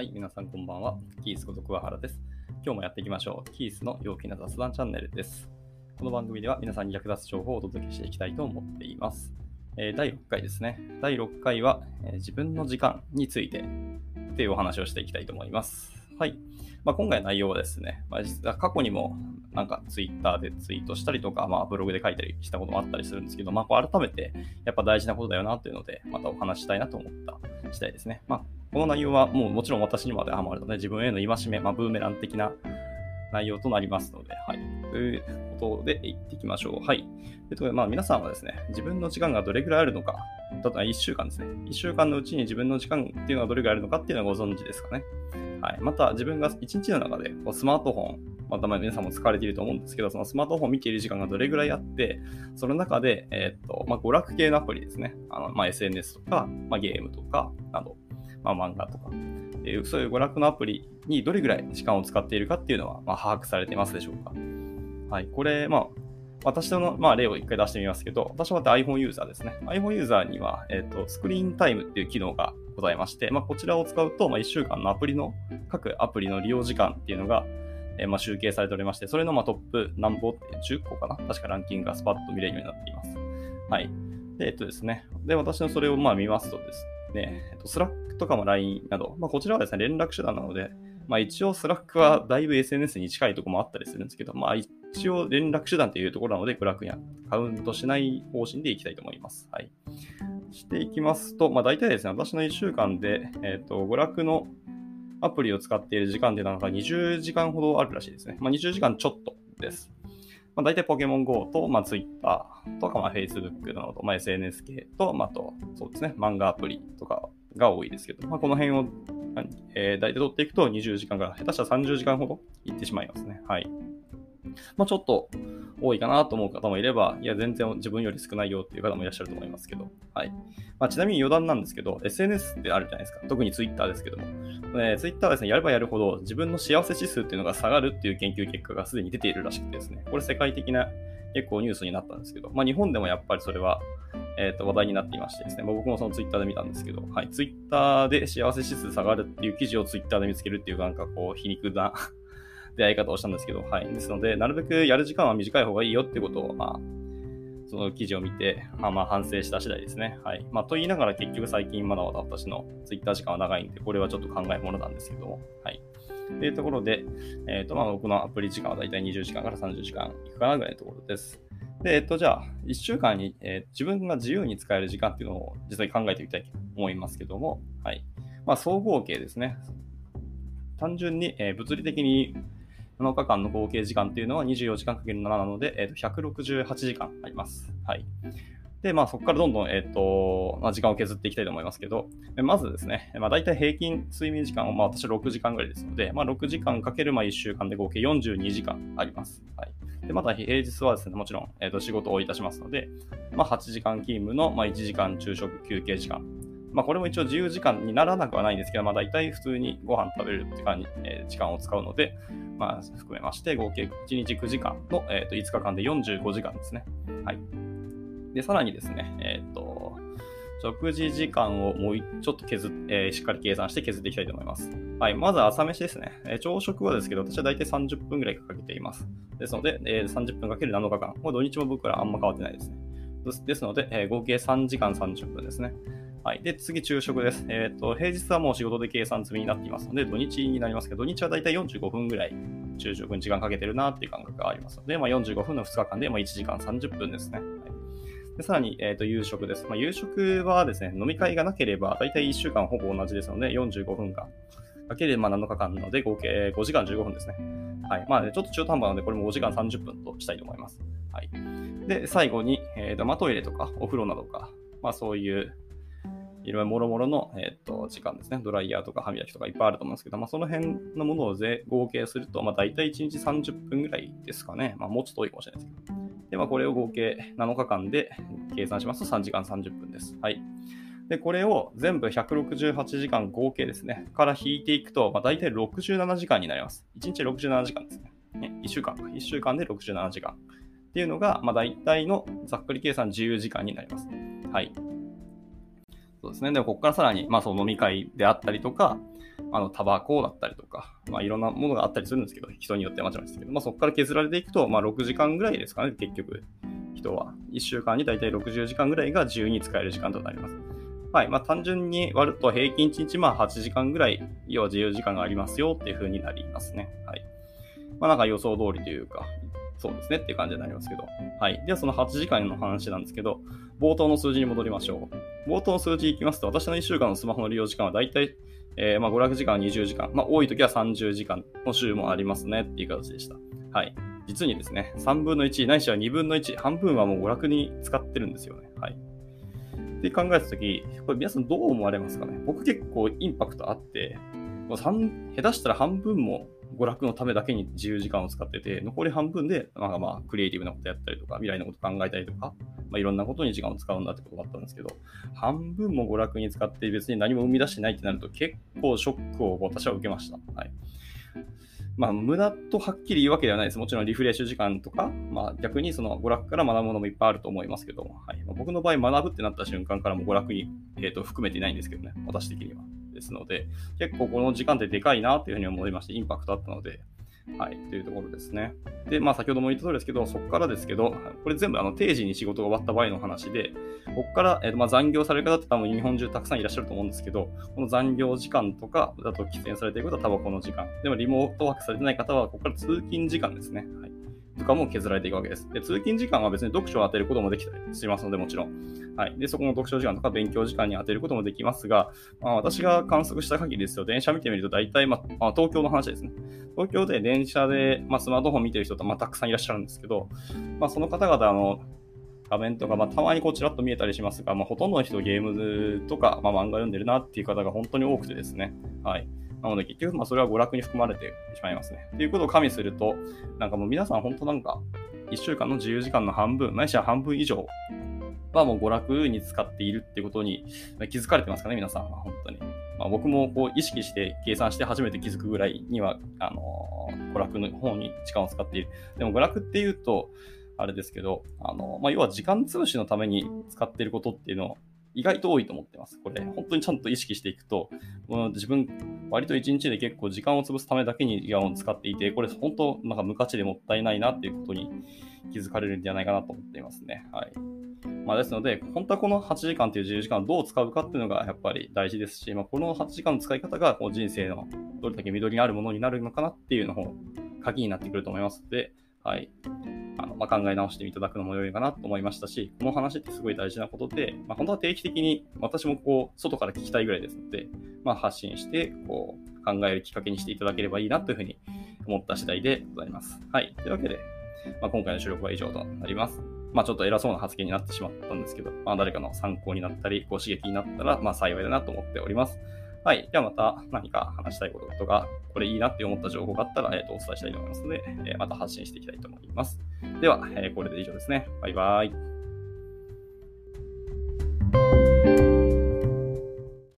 はい、皆さんこんばんは。キースこと桑原です。今日もやっていきましょう。キースの陽気な雑談チャンネルです。この番組では皆さんに役立つ情報をお届けしていきたいと思っています。第6回ですね。第6回は、自分の時間についてというお話をしていきたいと思います。はい。今回の内容はですね、実は過去にもTwitter でツイートしたりとか、ブログで書いたりしたこともあったりするんですけど、改めてやっぱ大事なことだよなというので、またお話したいなと思った次第ですね。この内容はもちろん私にも当てはまるので、自分への戒め、ブーメラン的な内容となりますので、はい。ということで、いっていきましょう。はい。ということで、皆さんはですね、自分の時間がどれくらいあるのか、だと1週間ですね。1週間のうちに自分の時間っていうのはどれくらいあるのかっていうのはご存知ですかね。はい。また、自分が1日の中でスマートフォン、皆さんも使われていると思うんですけど、そのスマートフォンを見ている時間がどれぐらいあって、その中で、娯楽系のアプリですね。SNS とか、ゲームとか、など、漫画とか、そういう娯楽のアプリにどれぐらい時間を使っているかっていうのは、把握されていますでしょうか。はい。これ、私の、例を一回出してみますけど、私は iPhone ユーザーですね。iPhone ユーザーには、スクリーンタイムっていう機能がございまして、こちらを使うと、1週間の各アプリの利用時間っていうのが、集計されておりまして、それのトップ何本って10個かな、確かランキングがスパッと見れるようになっています。はい。で、ですね。で、私のそれを見ますとですね、スラックとかも LINE など、こちらはですね、連絡手段なので、一応スラックはだいぶ SNS に近いところもあったりするんですけど、一応連絡手段というところなので、娯楽にはカウントしない方針でいきたいと思います。はい。していきますと、大体ですね、私の1週間で、娯楽のアプリを使っている時間で20時間ほどあるらしいですね。20時間ちょっとです。大体ポケモン GO と、Twitter とか、Facebook などと、SNS 系と、そうですね、漫画アプリとかが多いですけど、この辺を、大体取っていくと20時間から下手したら30時間ほどいってしまいますね。はい。ちょっと多いかなと思う方もいれば、いや、全然自分より少ないよっていう方もいらっしゃると思いますけど、はい。ちなみに余談なんですけど、SNS ってあるじゃないですか。特に Twitter ですけども。Twitter はですね、やればやるほど自分の幸せ指数っていうのが下がるっていう研究結果がすでに出ているらしくてですね、これ世界的な結構ニュースになったんですけど、日本でもやっぱりそれは、話題になっていましてですね、僕もその Twitter で見たんですけど、はい。Twitter で幸せ指数下がるっていう記事を Twitter で見つけるっていう皮肉な、出会い方をしたんですけど、はい。ですので、なるべくやる時間は短い方がいいよってことを、その記事を見て、反省した次第ですね。はい。と言いながら結局最近まだまだ私の Twitter 時間は長いんで、これはちょっと考え物なんですけども、はい。というところで、僕のアプリ時間はだいたい20時間から30時間いくかなぐらいのところです。で、じゃあ、1週間に、自分が自由に使える時間っていうのを実際に考えてみたいと思いますけども、はい。総合計ですね。単純に、物理的に、7日間の合計時間というのは24時間 ×7 なので、168時間あります。はい。で、そこからどんどん、時間を削っていきたいと思いますけど、まずですね、大体平均睡眠時間を、私は6時間ぐらいですので、6時間 ×1週間で合計42時間あります。はい。で、また平日はですね、もちろん、仕事をいたしますので、8時間勤務の、1時間昼食休憩時間。これも一応自由時間にならなくはないんですけど、大体普通にご飯食べる時間に、時間を使うので、含めまして、合計1日9時間の、5日間で45時間ですね。はい。で、さらにですね、食事時間をもうちょっとしっかり計算して削っていきたいと思います。はい。まず朝飯ですね。朝食はですけど、私は大体30分ぐらいかけています。ですので、30分 ×7 日間。もう土日も僕らあんま変わってないですね。ですので、合計3時間30分ですね。はい。で、次、昼食です。平日はもう仕事で計算済みになっていますので、土日になりますけど、土日はだいたい45分ぐらい、昼食に時間かけてるなっていう感覚がありますので、45分の2日間で、1時間30分ですね。はい。で、さらに、夕食です。夕食はですね、飲み会がなければ、だいたい1週間ほぼ同じですので、45分間。かければ7日間なので、合計5時間15分ですね。はい。ちょっと中途半端なので、これも5時間30分としたいと思います。はい。で、最後に、トイレとか、お風呂などか、そういう、いろいろもろもろの、時間ですね。ドライヤーとか歯磨きとかいっぱいあると思うんですけど、その辺のものを合計すると、大体1日30分ぐらいですかね。もうちょっと多いかもしれないですけど。で、これを合計7日間で計算しますと3時間30分です。はい。で、これを全部168時間合計ですね。から引いていくと、大体67時間になります。1日67時間ですね。1週間で67時間。っていうのが、大体のざっくり計算自由時間になります。はい。そうですね。でもここからさらに、飲み会であったりとか、タバコだったりとか、いろんなものがあったりするんですけど、人によってはまちまちですけど、そこから削られていくと、6時間ぐらいですかね、結局、人は。1週間にだいたい60時間ぐらいが自由に使える時間となります。はい。単純に割ると平均1日8時間ぐらい、要は自由時間がありますよっていう風になりますね。はい。なんか予想通りというか、そうですねっていう感じになりますけど。はい。ではその8時間の話なんですけど、冒頭の数字に戻りましょう。冒頭の数字いきますと、私の1週間のスマホの利用時間はだいたい5、6時間、20時間、多い時は30時間の週もありますねっていう形でした。はい。実にですね、3分の1、ないしは2分の1、半分はもう娯楽に使ってるんですよね。はい。って考えたとき、これ皆さんどう思われますかね。僕結構インパクトあって、下手したら半分も娯楽のためだけに自由時間を使ってて、残り半分でクリエイティブなことやったりとか、未来のこと考えたりとか、いろんなことに時間を使うんだってことだったんですけど、半分も娯楽に使って別に何も生み出してないってなると結構ショックを私は受けました。はい。無駄とはっきり言うわけではないです。もちろんリフレッシュ時間とか、逆にその娯楽から学ぶものもいっぱいあると思いますけども、はい。僕の場合、学ぶってなった瞬間からも娯楽に、含めていないんですけどね、私的には。ですので、結構この時間ってでかいなというふうに思いまして、インパクトあったので、はい、というところですね。で、先ほども言った通りですけど、そこからですけど、これ全部定時に仕事が終わった場合の話で、ここから、残業される方って多分日本中たくさんいらっしゃると思うんですけど、この残業時間とかだと喫煙されている方はタバコの時間、でもリモートワークされてない方はここから通勤時間ですね。はい。とかも削られていくわけです。で、通勤時間は別に読書を当てることもできたりしますので、もちろん。はい。で、そこの読書時間とか勉強時間に当てることもできますが、私が観測した限りですよ、電車見てみると大体、東京の話ですね。東京で電車で、スマートフォン見てる人って、たくさんいらっしゃるんですけど、その方々、画面とか、たまにこうちらっと見えたりしますが、ほとんどの人ゲームとか、漫画読んでるなっていう方が本当に多くてですね。はい。なので結局それは娯楽に含まれてしまいますね。ということを加味すると、もう皆さん本当1週間の自由時間の半分、ないしは半分以上はもう娯楽に使っているってことに気づかれてますかね、皆さんは本当に。僕もこう意識して計算して初めて気づくぐらいには、娯楽の方に時間を使っている。でも娯楽っていうと、あれですけど、要は時間潰しのために使っていることっていうのを意外と多いと思ってます。これ、本当にちゃんと意識していくと、自分、割と一日で結構時間を潰すためだけに時間を使っていて、これ本当、無価値でもったいないなっていうことに気づかれるんじゃないかなと思っていますね。はい。ですので、本当はこの8時間という自由時間をどう使うかっていうのがやっぱり大事ですし、この8時間の使い方がこう人生のどれだけ緑にあるものになるのかなっていうのも鍵になってくると思いますので、はい。考え直していただくのも良いかなと思いましたし、この話ってすごい大事なことで、本当は定期的に私もこう、外から聞きたいぐらいですので、発信して、こう、考えるきっかけにしていただければいいなというふうに思った次第でございます。はい。というわけで、今回の収録は以上となります。ちょっと偉そうな発言になってしまったんですけど、誰かの参考になったり、ご刺激になったら、幸いだなと思っております。はい。ではまた何か話したいこととか、これいいなって思った情報があったら、お伝えしたいと思いますので、また発信していきたいと思います。では、これで以上ですね。バイバイ。